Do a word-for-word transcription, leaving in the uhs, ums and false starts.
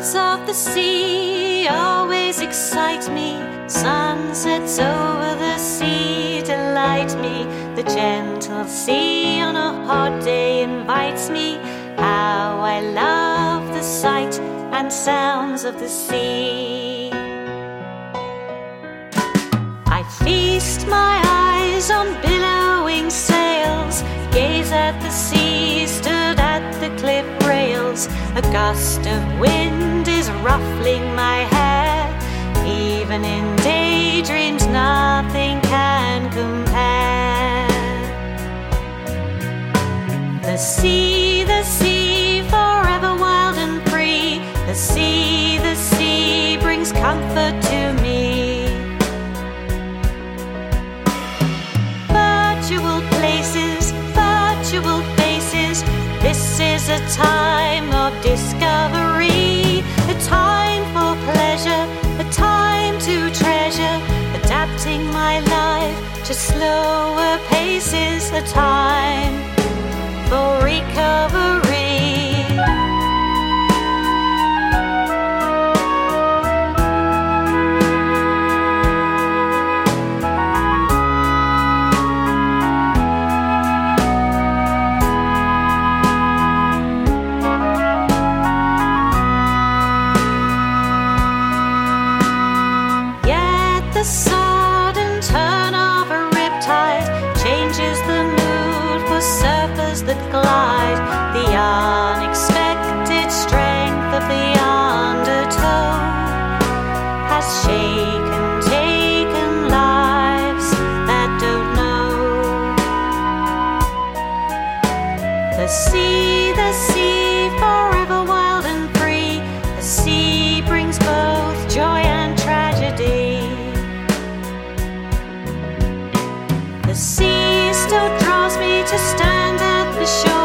Moods of the sea always excite me. Sunsets over the sea delight me. The gentle sea on a hot day invites me. How I love the sight and sounds of the sea. I feast my eyes on billowing sails, gaze at the sea, stood at the cliff rails. A gust of wind is ruffling my hair. Even in daydreams nothing can compare. The sea, the sea, forever wild and free. The sea, the sea brings comfort to me. Virtual places, virtual faces. This is a time of discovery. A time for pleasure, a time to treasure. Adapting my life to slower paces. A time for recovery. The sudden turn of a riptide changes the mood for surfers that glide. The unexpected strength of the undertow has shaken, taken lives that don't know. The sea, the sea, forever wild and free. The sea brings both joy and tragedy. The sea still draws me to stand at the shore.